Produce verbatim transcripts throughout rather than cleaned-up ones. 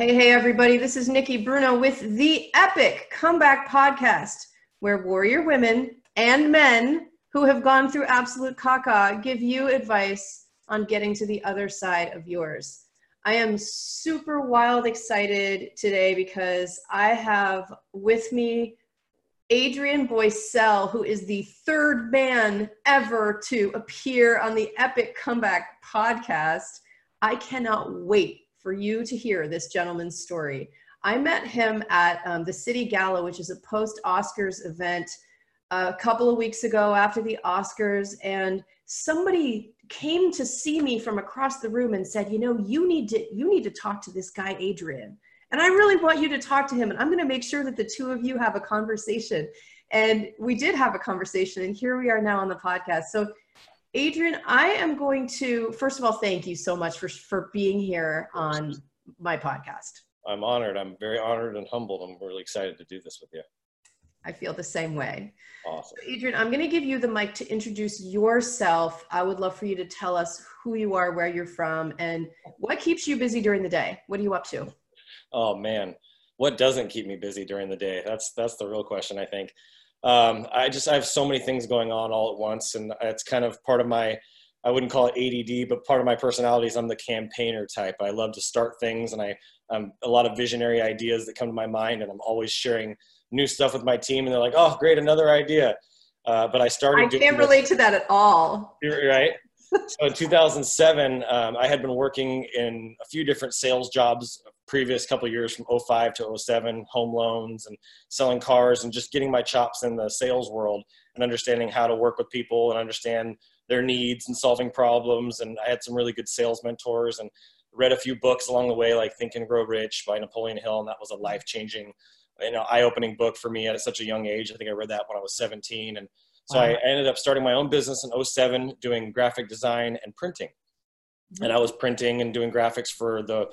Hey, hey, everybody. This is Nikki Bruno with the Epic Comeback Podcast, where warrior women and men who have gone through absolute caca give you advice on getting to the other side of yours. I am super wild excited today because I have with me Adrian Boysel, who is the third man ever to appear on the Epic Comeback Podcast. I cannot wait for you to hear this gentleman's story. I met him at um, the City Gala, which is a post-Oscars event, a couple of weeks ago after the Oscars, and somebody came to see me from across the room and said, you know, you need to, you need to talk to this guy, Adrian. And I really want you to talk to him, and I'm going to make sure that the two of you have a conversation. And we did have a conversation, and here we are now on the podcast. So Adrian, I am going to, first of all, thank you so much for, for being here on my podcast. I'm honored. I'm very honored and humbled. I'm really excited to do this with you. I feel the same way. Awesome. So Adrian, I'm going to give you the mic to introduce yourself. I would love for you to tell us who you are, where you're from, and what keeps you busy during the day. What are you up to? Oh man, what doesn't keep me busy during the day? That's that's the real question, I think. Um, I just I have so many things going on all at once, and it's kind of part of my, I wouldn't call it A D D, but part of my personality is I'm the campaigner type. I love to start things, and I um, a lot of visionary ideas that come to my mind, and I'm always sharing new stuff with my team, and they're like, "Oh, great, another idea." Uh, but I started. I doing can't relate this. to that at all. You're right. So in two thousand seven, um, I had been working in a few different sales jobs previous couple of years from oh five to oh seven, home loans and selling cars and just getting my chops in the sales world and understanding how to work with people and understand their needs and solving problems. And I had some really good sales mentors and read a few books along the way, like Think and Grow Rich by Napoleon Hill. And that was a life-changing, you know, eye-opening book for me at such a young age. I think I read that when I was seventeen. And so wow. I ended up starting my own business in oh seven, doing graphic design and printing. Mm-hmm. And I was printing and doing graphics for the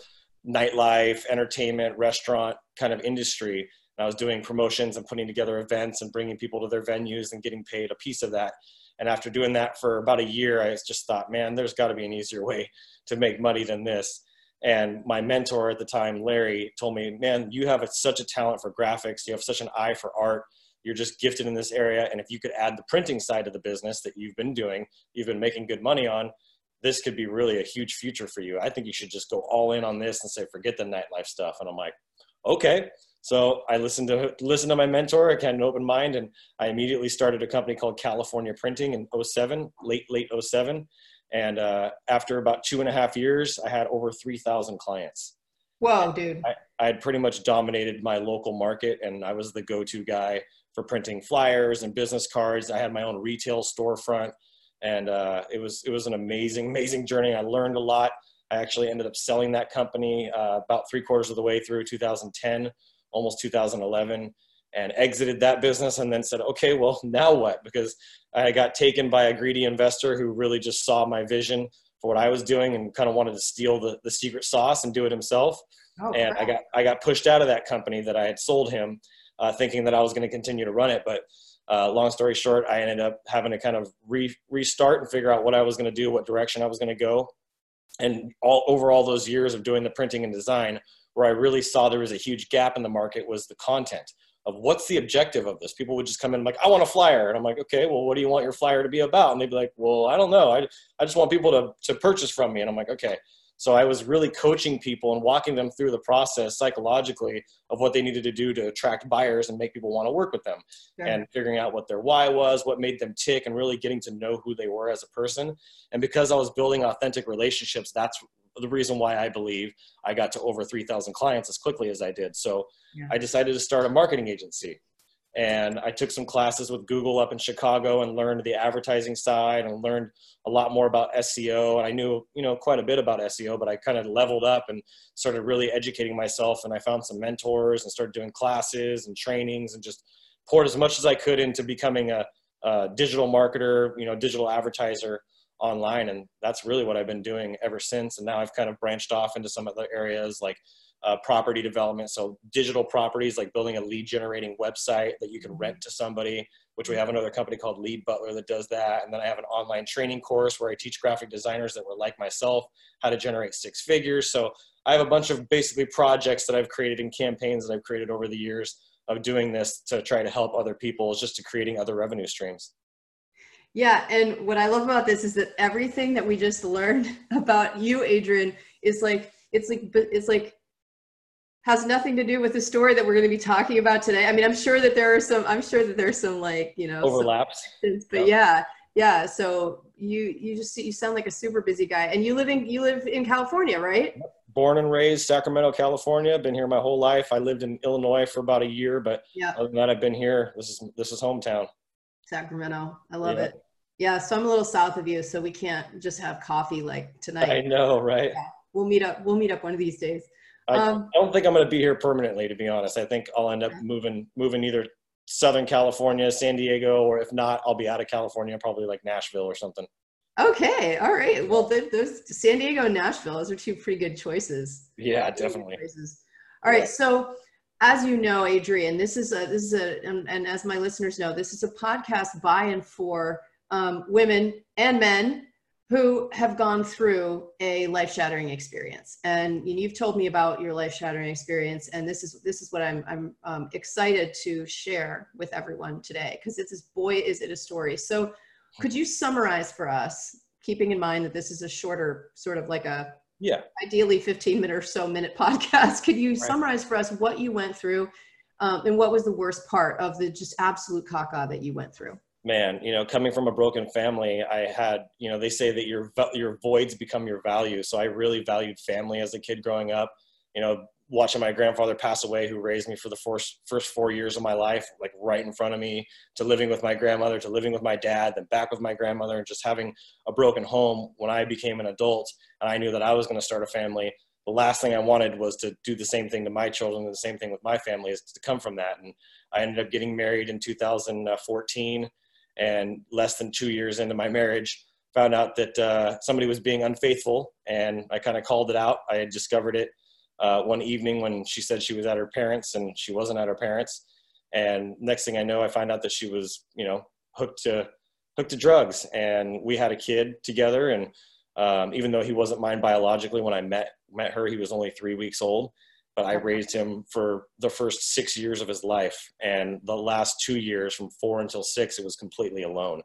nightlife, entertainment, restaurant kind of industry. And I was doing promotions and putting together events and bringing people to their venues and getting paid a piece of that. And after doing that for about a year, I just thought, man, there's got to be an easier way to make money than this. And my mentor at the time, Larry, told me, man, you have a, such a talent for graphics. You have such an eye for art. You're just gifted in this area. And if you could add the printing side of the business that you've been doing, you've been making good money on, this could be really a huge future for you. I think you should just go all in on this and say, forget the nightlife stuff. And I'm like, okay. So I listened to listened to my mentor. I had an open mind, and I immediately started a company called California Printing in oh seven, late, late oh seven. And uh, after about two and a half years, I had over three thousand clients. Wow, dude. I, I had pretty much dominated my local market, and I was the go-to guy for printing flyers and business cards. I had my own retail storefront. And uh, it was it was an amazing, amazing journey. I learned a lot. I actually ended up selling that company uh, about three quarters of the way through two thousand ten, almost two thousand eleven, and exited that business and then said, okay, well, now what? Because I got taken by a greedy investor who really just saw my vision for what I was doing and kind of wanted to steal the, the secret sauce and do it himself. Oh, and wow. I got I got pushed out of that company that I had sold him, uh, thinking that I was going to continue to run it. But Uh, long story short, I ended up having to kind of re restart and figure out what I was going to do, what direction I was going to go. And all over all those years of doing the printing and design, where I really saw there was a huge gap in the market was the content of what's the objective of this. People would just come in like, I want a flyer. And I'm like, okay, well, what do you want your flyer to be about? And they'd be like, well, I don't know. I, I just want people to, to purchase from me. And I'm like, okay. So I was really coaching people and walking them through the process psychologically of what they needed to do to attract buyers and make people want to work with them. Sure. And figuring out what their why was, what made them tick, and really getting to know who they were as a person. And because I was building authentic relationships, that's the reason why I believe I got to over three thousand clients as quickly as I did. So yeah. I decided to start a marketing agency. And I took some classes with Google up in Chicago and learned the advertising side and learned a lot more about S E O. And I knew, you know, quite a bit about S E O, but I kind of leveled up and started really educating myself. And I found some mentors and started doing classes and trainings and just poured as much as I could into becoming a, a digital marketer, you know, digital advertiser online. And that's really what I've been doing ever since. And now I've kind of branched off into some other areas like Uh, property development. So digital properties, like building a lead generating website that you can rent to somebody which we have another company called Lead Butler that does that. And then I have an online training course where I teach graphic designers that were like myself how to generate six figures. So I have a bunch of basically projects that I've created and campaigns that I've created over the years of doing this to try to help other people, just to creating other revenue streams. Yeah. And what I love about this is that everything that we just learned about you, Adrian, is like, it's like, it's like, has nothing to do with the story that we're going to be talking about today. I mean, I'm sure that there are some, I'm sure that there's some like, you know, overlaps, some, but yeah. Yeah. So you, you just, you sound like a super busy guy, and you live in, you live in California, right? Born and raised Sacramento, California. Been here my whole life. I lived in Illinois for about a year, but yeah. Other than that, I've been here. This is, this is hometown. Sacramento. I love yeah. it. Yeah. So I'm a little south of you, so we can't just have coffee like tonight. I know. Right. Yeah. We'll meet up. We'll meet up one of these days. Um, I don't think I'm going to be here permanently, to be honest. I think I'll end up moving, moving either Southern California, San Diego, or if not, I'll be out of California, probably like Nashville or something. Okay. All right. Well, th those San Diego and Nashville, those are two pretty good choices. Yeah, definitely. Choices. All right. So as you know, Adrian, this is a, this is a, and, and as my listeners know, this is a podcast by and for um, women and men who have gone through a life-shattering experience. And you've told me about your life-shattering experience, and this is this is what I'm, I'm um, excited to share with everyone today, because it's, boy, is it a story. So could you summarize for us, keeping in mind that this is a shorter, sort of like a, yeah, ideally fifteen minute or so minute podcast, could you right. summarize for us what you went through um, and what was the worst part of the just absolute caca that you went through? Man, you know, coming from a broken family, I had, you know, they say that your, your voids become your value. So I really valued family as a kid growing up, you know, watching my grandfather pass away, who raised me for the first, first four years of my life, like right in front of me, to living with my grandmother, to living with my dad, then back with my grandmother, and just having a broken home. When I became an adult and I knew that I was going to start a family, the last thing I wanted was to do the same thing to my children and the same thing with my family, is to come from that. And I ended up getting married in two thousand fourteen. And less than two years into my marriage, found out that uh, somebody was being unfaithful, and I kind of called it out. I had discovered it uh, one evening when she said she was at her parents', and she wasn't at her parents'. And next thing I know, I find out that she was, you know, hooked to, hooked to drugs. And we had a kid together. And um, even though he wasn't mine biologically, when I met, met her, he was only three weeks old. But I raised him for the first six years of his life. And the last two years, from four until six, it was completely alone.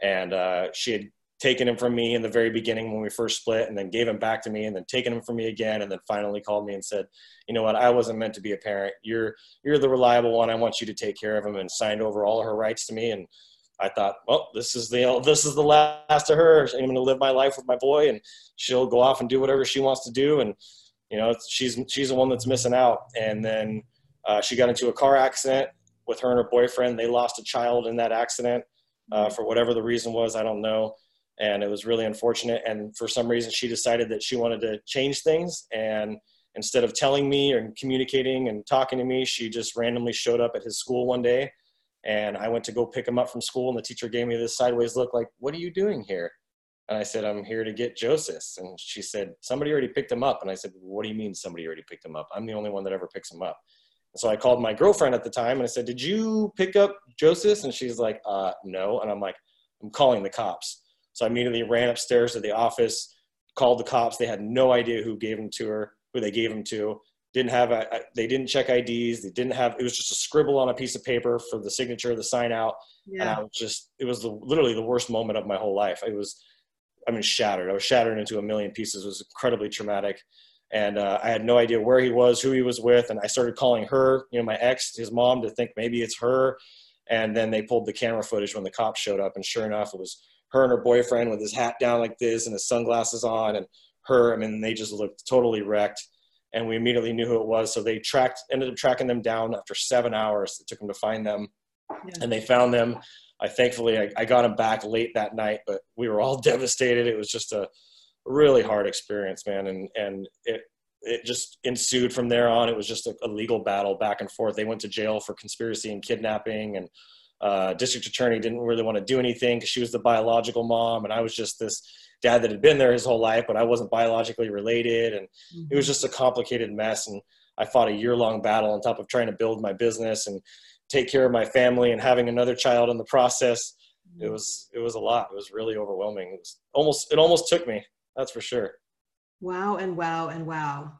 And uh, she had taken him from me in the very beginning when we first split, and then gave him back to me, and then taken him from me again, and then finally called me and said, you know what, I wasn't meant to be a parent. You're, you're the reliable one. I want you to take care of him, and signed over all her rights to me. And I thought, well, this is the, this is the last of her. I'm going to live my life with my boy, and she'll go off and do whatever she wants to do. And you know, she's, she's the one that's missing out. And then uh, she got into a car accident with her and her boyfriend. They lost a child in that accident uh, for whatever the reason was, I don't know. And it was really unfortunate. And for some reason, she decided that she wanted to change things. And instead of telling me and communicating and talking to me, she just randomly showed up at his school one day. And I went to go pick him up from school, and the teacher gave me this sideways look like, what are you doing here? And I said, I'm here to get Joseph. And she said, somebody already picked him up. And I said, what do you mean somebody already picked him up? I'm the only one that ever picks him up. And so I called my girlfriend at the time, and I said, did you pick up Joseph? And she's like, uh, no. And I'm like, I'm calling the cops. So I immediately ran upstairs to the office, called the cops. They had no idea who gave him to her, who they gave him to. Didn't have, a, I, they didn't check I Ds. They didn't have, it was just a scribble on a piece of paper for the signature, the sign out. Yeah. And I was just, it was the, literally the worst moment of my whole life. It was, I mean, shattered. I was shattered into a million pieces. It was incredibly traumatic. And uh, I had no idea where he was, who he was with. And I started calling her, you know, my ex, his mom, to think maybe it's her. And then they pulled the camera footage when the cops showed up. And sure enough, it was her and her boyfriend with his hat down like this and his sunglasses on, and her. I mean, they just looked totally wrecked. And we immediately knew who it was. So they tracked, ended up tracking them down after seven hours. It took them to find them. Yeah. And they found them. I thankfully, I, I got him back late that night, but we were all devastated. It was just a really hard experience, man. And, and it, it just ensued from there on. It was just a, a legal battle back and forth. They went to jail for conspiracy and kidnapping, and uh, district attorney didn't really want to do anything because she was the biological mom. And I was just this dad that had been there his whole life, but I wasn't biologically related. And mm-hmm. It was just a complicated mess. And I fought a year long battle on top of trying to build my business and take care of my family and having another child in the process. It was, it was a lot. It was really overwhelming. It was almost, it almost took me, that's for sure. Wow. And wow. And wow.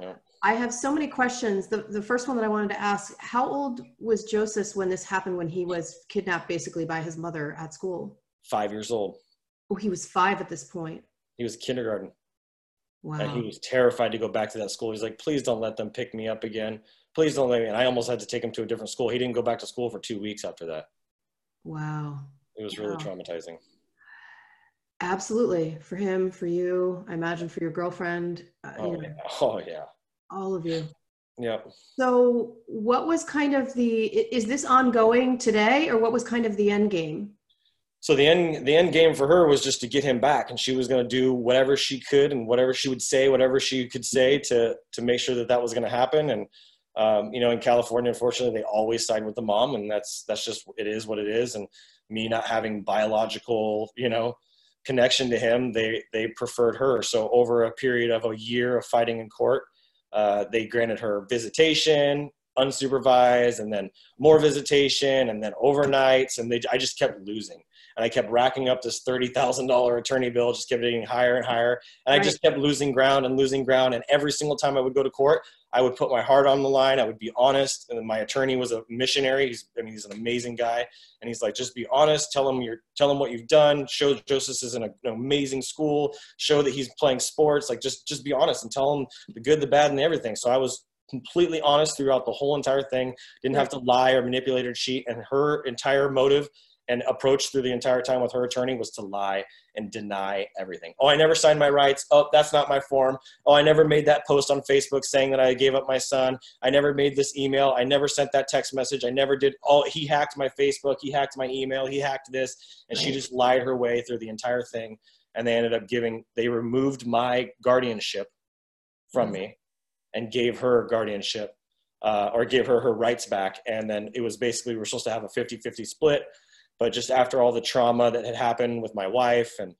Yeah. I have so many questions. The, the first one that I wanted to ask, how old was Joseph when this happened, when he was kidnapped basically by his mother at school? Five years old. Oh, he was five at this point. He was kindergarten. Wow. And he was terrified to go back to that school. He's like, please don't let them pick me up again. Please don't let me. And I almost had to take him to a different school. He didn't go back to school for two weeks after that. Wow. It was really wow. traumatizing. Absolutely. For him, for you, I imagine for your girlfriend. Uh, oh, you know, yeah. oh, yeah. All of you. Yeah. So what was kind of the, is this ongoing today, or what was kind of the end game? So the end, the end game for her was just to get him back, and she was going to do whatever she could and whatever she would say, whatever she could say to, to make sure that that was going to happen. And, um, you know, in California, unfortunately, they always side with the mom, and that's, that's just, it is what it is. And me not having biological, you know, connection to him, they, they preferred her. So over a period of a year of fighting in court, uh, they granted her visitation, unsupervised, and then more visitation, and then overnights. And they, I just kept losing. And I kept racking up this thirty thousand dollars attorney bill, just kept getting higher and higher. And I right. just kept losing ground and losing ground. And every single time I would go to court, I would put my heart on the line. I would be honest. And my attorney was a missionary. He's, I mean, he's an amazing guy. And he's like, just be honest. Tell him you're, tell him what you've done. Show Joseph is in a, an amazing school. Show that he's playing sports. Like, just, just be honest and tell him the good, the bad, and everything. So I was completely honest throughout the whole entire thing. Didn't have to lie or manipulate or cheat. And her entire motive and approach through the entire time with her attorney was to lie and deny everything. Oh, I never signed my rights. Oh, that's not my form. Oh, I never made that post on Facebook saying that I gave up my son. I never made this email. I never sent that text message. I never did. Oh, he hacked my Facebook. He hacked my email. He hacked this. And she just lied her way through the entire thing. And they ended up giving, they removed my guardianship from me and gave her guardianship uh, or gave her her rights back. And then it was basically, we're supposed to have a fifty fifty split. But just after all the trauma that had happened with my wife and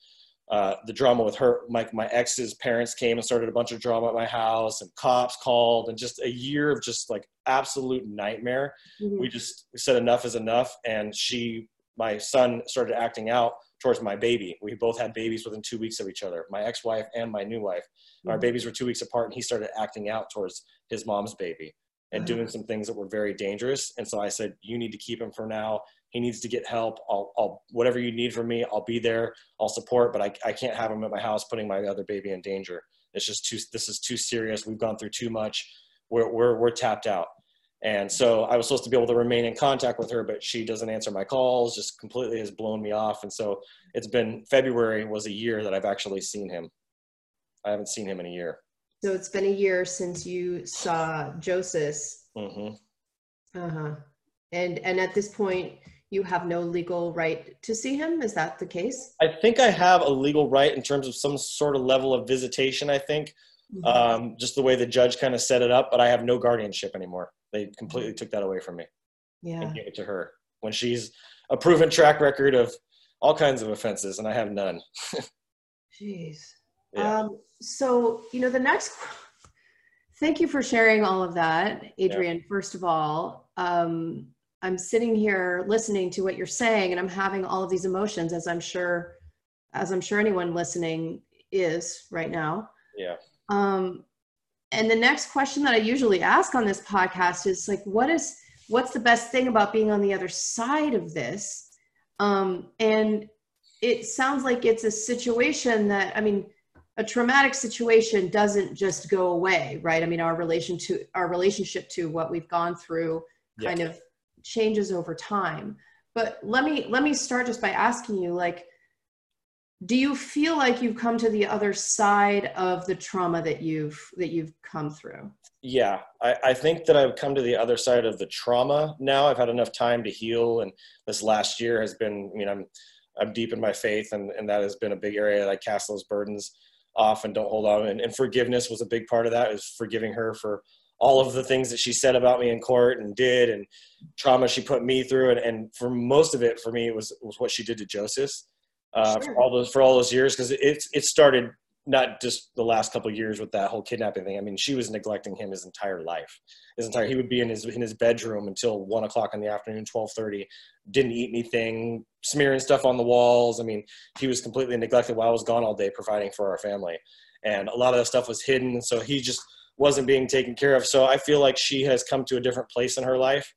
uh, the drama with her, my, my ex's parents came and started a bunch of drama at my house, and cops called, and just a year of just like absolute nightmare. Mm-hmm. We just said enough is enough. And she, my son started acting out towards my baby. We both had babies within two weeks of each other, my ex-wife and my new wife. Mm-hmm. Our babies were two weeks apart, and he started acting out towards his mom's baby and doing some things that were very dangerous. And so I said, you need to keep him for now. He needs to get help. I'll, I'll whatever you need from me, I'll be there. I'll support, but I, I can't have him at my house putting my other baby in danger. It's just too, this is too serious. We've gone through too much. We're, we're, we're tapped out. And so I was supposed to be able to remain in contact with her, but she doesn't answer my calls, just completely has blown me off. And so it's been, February was a year that I've actually seen him. I haven't seen him in a year. So it's been a year since you saw Joseph. Mm-hmm. Uh-huh. And and at this point, you have no legal right to see him? Is that the case? I think I have a legal right in terms of some sort of level of visitation, I think. Mm-hmm. Um, just the way the judge kind of set it up, but I have no guardianship anymore. They completely took that away from me. Yeah. And gave it to her when she's a proven track record of all kinds of offenses, and I have none. Jeez. Yeah. Um, so, you know, the next, thank you for sharing all of that, Adrian. Yeah. First of all, um, I'm sitting here listening to what you're saying, and I'm having all of these emotions, as I'm sure, as I'm sure anyone listening is right now. Yeah. Um, and the next question that I usually ask on this podcast is like, what is, what's the best thing about being on the other side of this? Um, and it sounds like it's a situation that, I mean, a traumatic situation doesn't just go away, right? I mean, our relation to our relationship to what we've gone through kind yeah. of changes over time. But let me let me start just by asking you, like, do you feel like you've come to the other side of the trauma that you've that you've come through? Yeah, I, I think that I've come to the other side of the trauma now. I've had enough time to heal, and this last year has been, I mean, I'm I'm deep in my faith, and, and that has been a big area that I cast those burdens off and don't hold on. And, and forgiveness was a big part of that, is forgiving her for all of the things that she said about me in court and did, and trauma she put me through. And, and for most of it, for me, it was, was what she did to Joseph uh, sure. for all those, for all those years. Cause it, it started not just the last couple of years with that whole kidnapping thing. I mean, she was neglecting him his entire life. His entire, he would be in his, in his bedroom until one o'clock in the afternoon, twelve thirty, didn't eat anything, smearing stuff on the walls. I mean, he was completely neglected while I was gone all day, providing for our family. And a lot of that stuff was hidden. So he just wasn't being taken care of. So I feel like she has come to a different place in her life.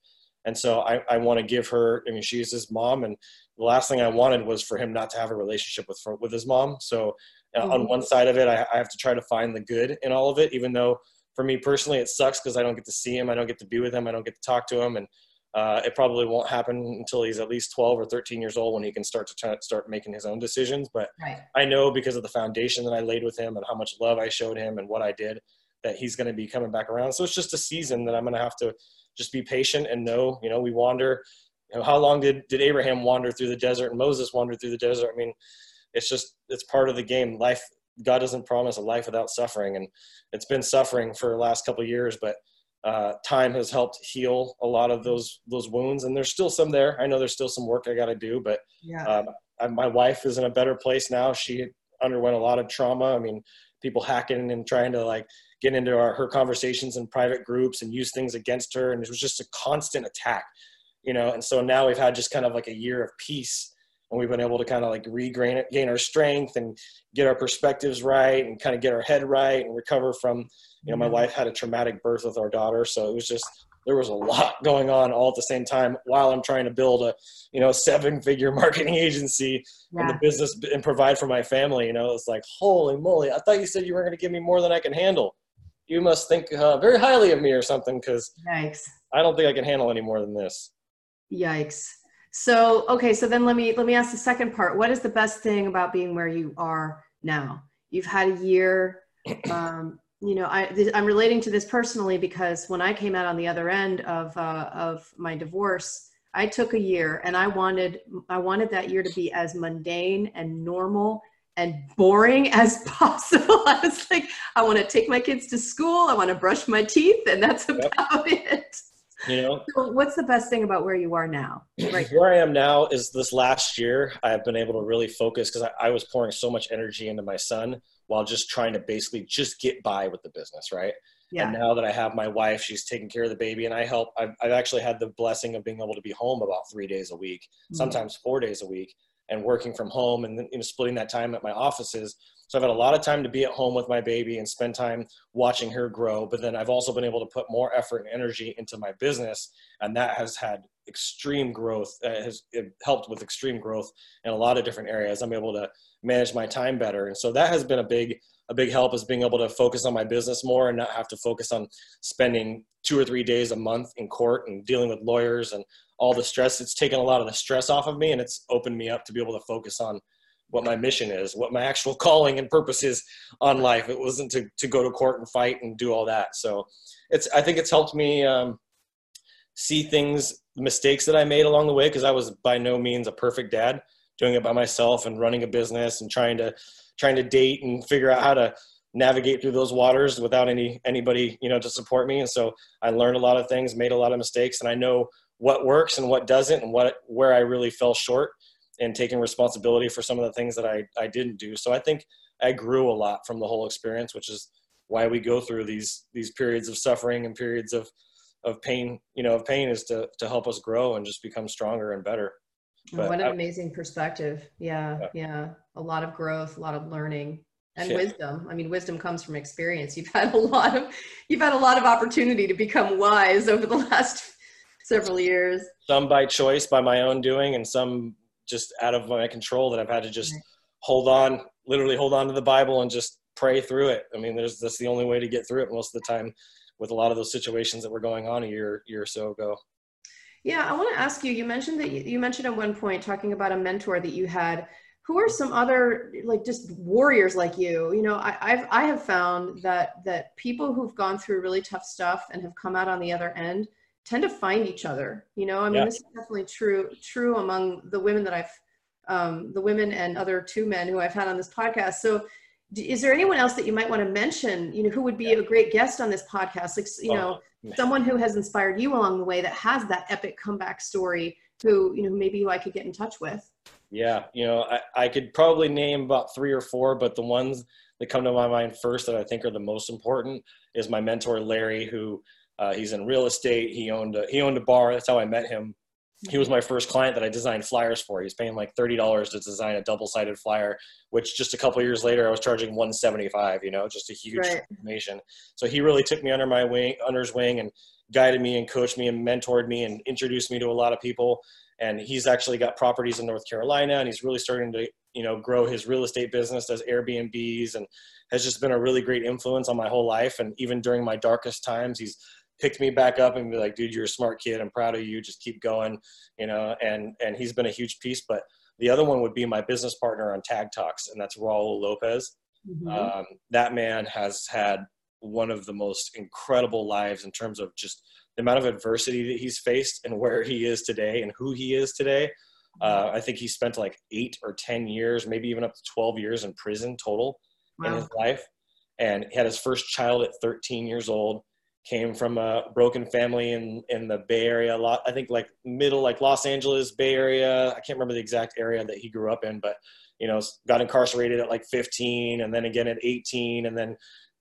And so I, I want to give her, I mean, she's his mom. And the last thing I wanted was for him not to have a relationship with, with his mom. So Uh, on one side of it, I, I have to try to find the good in all of it, even though for me personally, it sucks because I don't get to see him. I don't get to be with him. I don't get to talk to him. And uh, it probably won't happen until he's at least twelve or thirteen years old when he can start to t- start making his own decisions. But right. I know because of the foundation that I laid with him and how much love I showed him and what I did, that he's going to be coming back around. So it's just a season that I'm going to have to just be patient and know, you know, we wander. You know, how long did, did Abraham wander through the desert and Moses wander through the desert? I mean, it's just, it's part of the game. Life, God doesn't promise a life without suffering. And it's been suffering for the last couple of years, but uh, time has helped heal a lot of those, those wounds. And there's still some there. I know there's still some work I got to do, but yeah. um, I, my wife is in a better place now. She underwent a lot of trauma. I mean, people hacking and trying to like get into our, her conversations in private groups and use things against her. And it was just a constant attack, you know? And so now we've had just kind of like a year of peace. And we've been able to kind of like regain gain our strength and get our perspectives right and kind of get our head right and recover from, you know, my wife had a traumatic birth with our daughter. So it was just, there was a lot going on all at the same time while I'm trying to build a, you know, seven figure marketing agency yeah. and the business and provide for my family. You know, it's like, holy moly, I thought you said you were going to give me more than I can handle. You must think uh, very highly of me or something. Cause Yikes. I don't think I can handle any more than this. Yikes. So, okay. So then let me, let me ask the second part. What is the best thing about being where you are now? You've had a year, um, you know, I, th- I'm relating to this personally because when I came out on the other end of, uh, of my divorce, I took a year and I wanted, I wanted that year to be as mundane and normal and boring as possible. I was like, I want to take my kids to school. I want to brush my teeth and that's about yep. it. You know, so what's the best thing about where you are now? Right. Where I am now is this last year I've been able to really focus because I, I was pouring so much energy into my son while just trying to basically just get by with the business. Right. Yeah. And now that I have my wife, she's taking care of the baby and I help. I've, I've actually had the blessing of being able to be home about three days a week, mm-hmm. sometimes four days a week and working from home and then, you know, splitting that time at my offices. So I've had a lot of time to be at home with my baby and spend time watching her grow. But then I've also been able to put more effort and energy into my business. And that has had extreme growth, uh, has it helped with extreme growth in a lot of different areas. I'm able to manage my time better. And so that has been a big, a big help is being able to focus on my business more and not have to focus on spending two or three days a month in court and dealing with lawyers and all the stress. It's taken a lot of the stress off of me and it's opened me up to be able to focus on what my mission is, what my actual calling and purpose is on life. It wasn't to, to go to court and fight and do all that. So it's, I think it's helped me um, see things, mistakes that I made along the way. Cause I was by no means a perfect dad doing it by myself and running a business and trying to, trying to date and figure out how to navigate through those waters without any, anybody, you know, to support me. And so I learned a lot of things, made a lot of mistakes, and I know what works and what doesn't and what, where I really fell short and taking responsibility for some of the things that I, I didn't do. So I think I grew a lot from the whole experience, which is why we go through these, these periods of suffering and periods of, of pain, you know, of pain is to, to help us grow and just become stronger and better. But what an I, amazing perspective. Yeah, yeah. Yeah. A lot of growth, a lot of learning and yeah. wisdom. I mean, wisdom comes from experience. You've had a lot of, you've had a lot of opportunity to become wise over the last several years. Some by choice, by my own doing, and some just out of my control that I've had to just right. hold on, literally hold on to the Bible and just pray through it. I mean, there's, that's the only way to get through it most of the time with a lot of those situations that were going on a year, year or so ago. Yeah. I want to ask you, you mentioned that you, you mentioned at one point talking about a mentor that you had. Who are some other, like, just warriors like you? You know, I, I've, I have found that, that people who've gone through really tough stuff and have come out on the other end tend to find each other, you know, I mean, yeah. this is definitely true, true among the women that I've, um, the women and other two men who I've had on this podcast. So d- is there anyone else that you might want to mention, you know, who would be yeah. a great guest on this podcast? Like, you oh, know, man. someone who has inspired you along the way that has that epic comeback story who, you know, maybe who I could get in touch with. Yeah. You know, I, I could probably name about three or four, but the ones that come to my mind first that I think are the most important is my mentor, Larry, who uh, he's in real estate. He owned, a, he owned a bar. That's how I met him. He was my first client that I designed flyers for. He's paying like thirty dollars to design a double-sided flyer, which just a couple of years later, I was charging one seventy-five, you know, just a huge right. transformation. So he really took me under my wing, under his wing, and guided me and coached me and mentored me and introduced me to a lot of people. And he's actually got properties in North Carolina, and he's really starting to, you know, grow his real estate business, does Airbnbs, and has just been a really great influence on my whole life. And even during my darkest times, he's picked me back up and be like, dude, you're a smart kid. I'm proud of you. Just keep going, you know, and, and he's been a huge piece. But the other one would be my business partner on Tag Talks, and that's Raúl López. Mm-hmm. Um, that man has had one of the most incredible lives in terms of just the amount of adversity that he's faced and where he is today and who he is today. Uh, I think he spent like eight or ten years, maybe even up to twelve years in prison total wow. in his life. And he had his first child at thirteen years old. Came from a broken family in, in the Bay Area, I think like middle, like Los Angeles, Bay Area. I can't remember the exact area that he grew up in, but, you know, got incarcerated at like fifteen and then again at eighteen, and then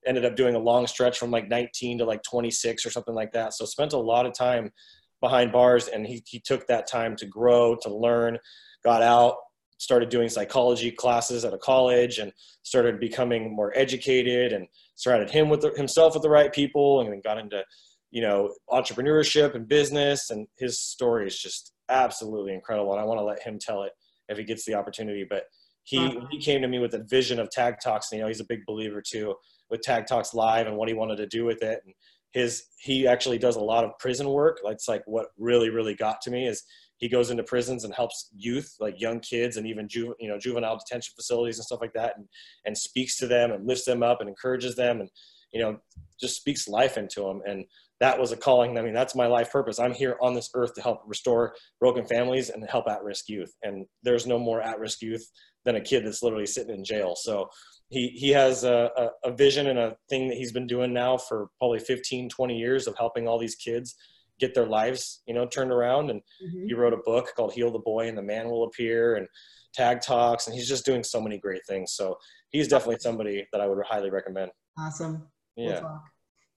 ended up doing a long stretch from like nineteen to like twenty-six or something like that. So spent a lot of time behind bars, and he, he took that time to grow, to learn, got out, started doing psychology classes at a college, and started becoming more educated, and surrounded him with the, himself with the right people, and then got into, you know, entrepreneurship and business. And his story is just absolutely incredible. And I want to let him tell it if he gets the opportunity, but he, mm-hmm. he came to me with a vision of Tag Talks, and, you know, he's a big believer too with Tag Talks Live and what he wanted to do with it. And his, he actually does a lot of prison work. That's like what really, really got to me is he goes into prisons and helps youth, like young kids, and even ju you know, juvenile detention facilities and stuff like that, and, and speaks to them and lifts them up and encourages them, and, you know, just speaks life into them. And that was a calling. I mean, that's my life purpose. I'm here on this earth to help restore broken families and help at-risk youth. And there's no more at-risk youth than a kid that's literally sitting in jail. So he, he has a, a vision and a thing that he's been doing now for probably fifteen, twenty years of helping all these kids get their lives, you know, turned around. And mm-hmm. he wrote a book called Heal the Boy and the Man Will Appear, and Tag Talks. And he's just doing so many great things. So he's definitely somebody that I would highly recommend. Awesome. Yeah. We'll talk.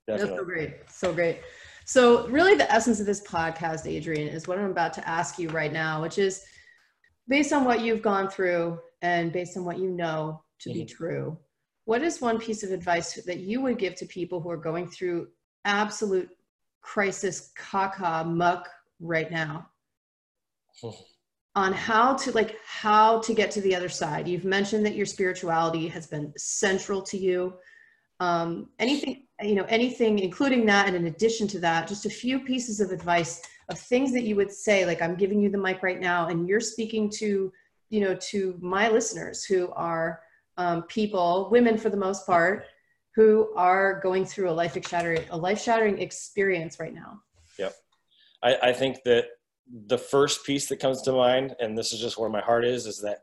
Definitely. That's so great. So great. So really the essence of this podcast, Adrian, is what I'm about to ask you right now, which is based on what you've gone through and based on what you know to mm-hmm. be true, what is one piece of advice that you would give to people who are going through absolute crisis caca muck right now on how to like how to get to the other side? You've mentioned that your spirituality has been central to you. Um, anything, you know, anything including that, and in addition to that, just a few pieces of advice of things that you would say, like, I'm giving you the mic right now and you're speaking to, you know, to my listeners who are um, people, women for the most part, who are going through a life shattering, a life shattering experience right now. Yep. I, I think that the first piece that comes to mind, and this is just where my heart is, is that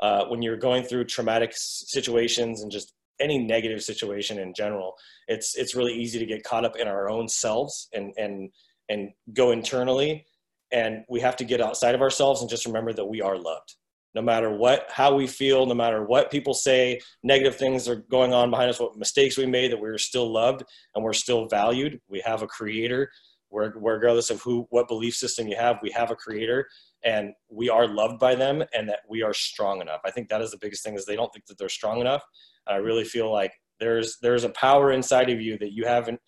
uh, when you're going through traumatic situations and just any negative situation in general, it's, it's really easy to get caught up in our own selves and, and, and go internally. And we have to get outside of ourselves and just remember that we are loved. No matter what, how we feel, no matter what people say, negative things are going on behind us, what mistakes we made, that we're still loved and we're still valued. We have a creator. We're, regardless of who, what belief system you have, we have a creator, and we are loved by them, and that we are strong enough. I think that is the biggest thing, is they don't think that they're strong enough. I really feel like there's, there's a power inside of you that you haven't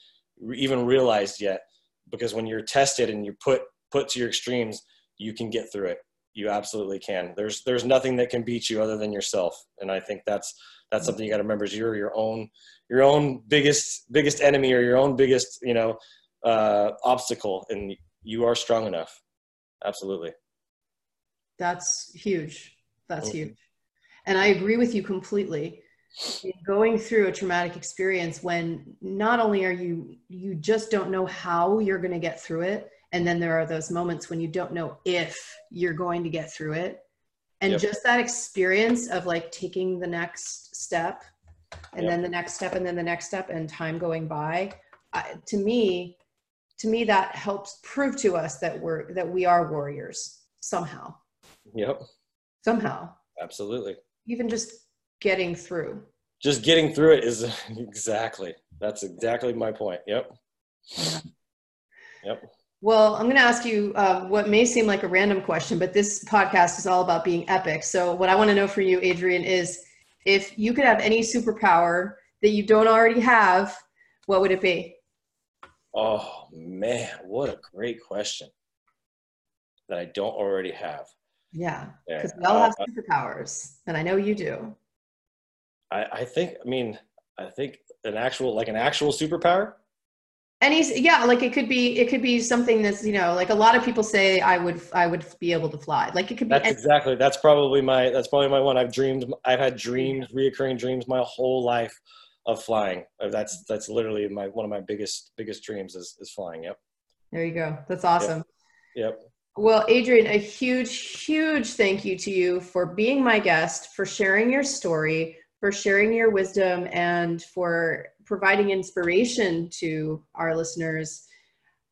even realized yet, because when you're tested and you're put, put to your extremes, you can get through it. You absolutely can. There's, there's nothing that can beat you other than yourself. And I think that's, that's something you got to remember, is you're your own, your own biggest, biggest enemy, or your own biggest, you know, uh, obstacle, and you are strong enough. Absolutely. That's huge. That's mm-hmm. huge. And I agree with you completely. Going through a traumatic experience, when not only are you, you just don't know how you're going to get through it. And then there are those moments when you don't know if you're going to get through it. And yep. just that experience of like taking the next step, and yep. then the next step, and then the next step, and time going by, I, to me, to me, that helps prove to us that we're, that we are warriors somehow. Yep. Somehow. Absolutely. Even just getting through. just getting through it is exactly, that's exactly my point. Yep. Yep. Well, I'm going to ask you uh, what may seem like a random question, but this podcast is all about being epic. So what I want to know from you, Adrian, is if you could have any superpower that you don't already have, what would it be? Oh man, what a great question that I don't already have. Yeah, because we all uh, have superpowers, and I know you do. I, I think, I mean, I think an actual, like an actual superpower? Any, yeah, like it could be, it could be something that's, you know, like a lot of people say I would, I would be able to fly. Like it could be. That's exactly, that's probably my, that's probably my one. I've dreamed, I've had dreams, reoccurring dreams my whole life of flying. That's, that's literally my, one of my biggest, biggest dreams is, is flying. Yep. There you go. That's awesome. Yep. Yep. Well, Adrian, a huge, huge thank you to you for being my guest, for sharing your story, for sharing your wisdom, and for providing inspiration to our listeners.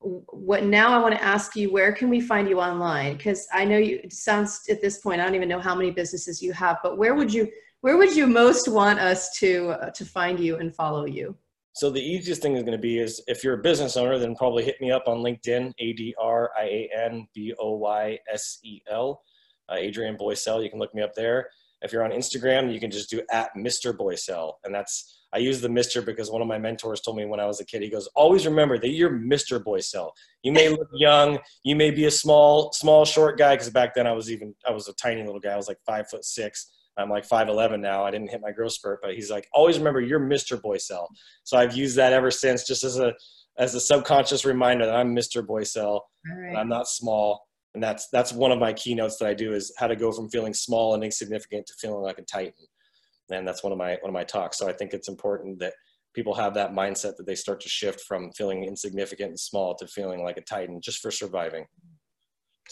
What now I want to ask you, where can we find you online? Because I know you, it sounds at this point, I don't even know how many businesses you have, but where would you, where would you most want us to, uh, to find you and follow you? So the easiest thing is going to be is if you're a business owner, then probably hit me up on LinkedIn, A D R I A N B O Y S E L, uh, Adrian Boysel. You can look me up there. If you're on Instagram, you can just do at Mister Boysel. And that's, I use the Mister because one of my mentors told me when I was a kid, he goes, always remember that you're Mister Boysel. You may look young. You may be a small, small, short guy. Cause back then I was even, I was a tiny little guy. I was like five foot six. I'm like five eleven now. I didn't hit my growth spurt, but he's like, always remember you're Mister Boysel. So I've used that ever since, just as a, as a subconscious reminder that I'm Mister Boysel. Right. And I'm not small. And that's, that's one of my keynotes that I do is how to go from feeling small and insignificant to feeling like a titan. And that's one of my, one of my talks. So I think it's important that people have that mindset that they start to shift from feeling insignificant and small to feeling like a titan just for surviving.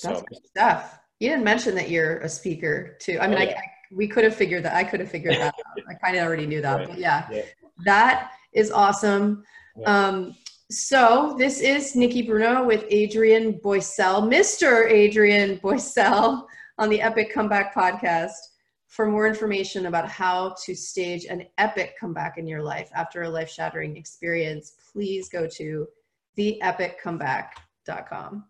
That's so good stuff. You didn't mention that you're a speaker too. I mean, oh, yeah. I, I, we could have figured that. I could have figured that out. I kind of already knew that, right. But yeah, yeah, that is awesome. Yeah. Um, So this is Nikki Bruno with Adrian Boysel, Mister Adrian Boysel, on the Epic Comeback Podcast. For more information about how to stage an epic comeback in your life after a life-shattering experience, please go to the epic comeback dot com.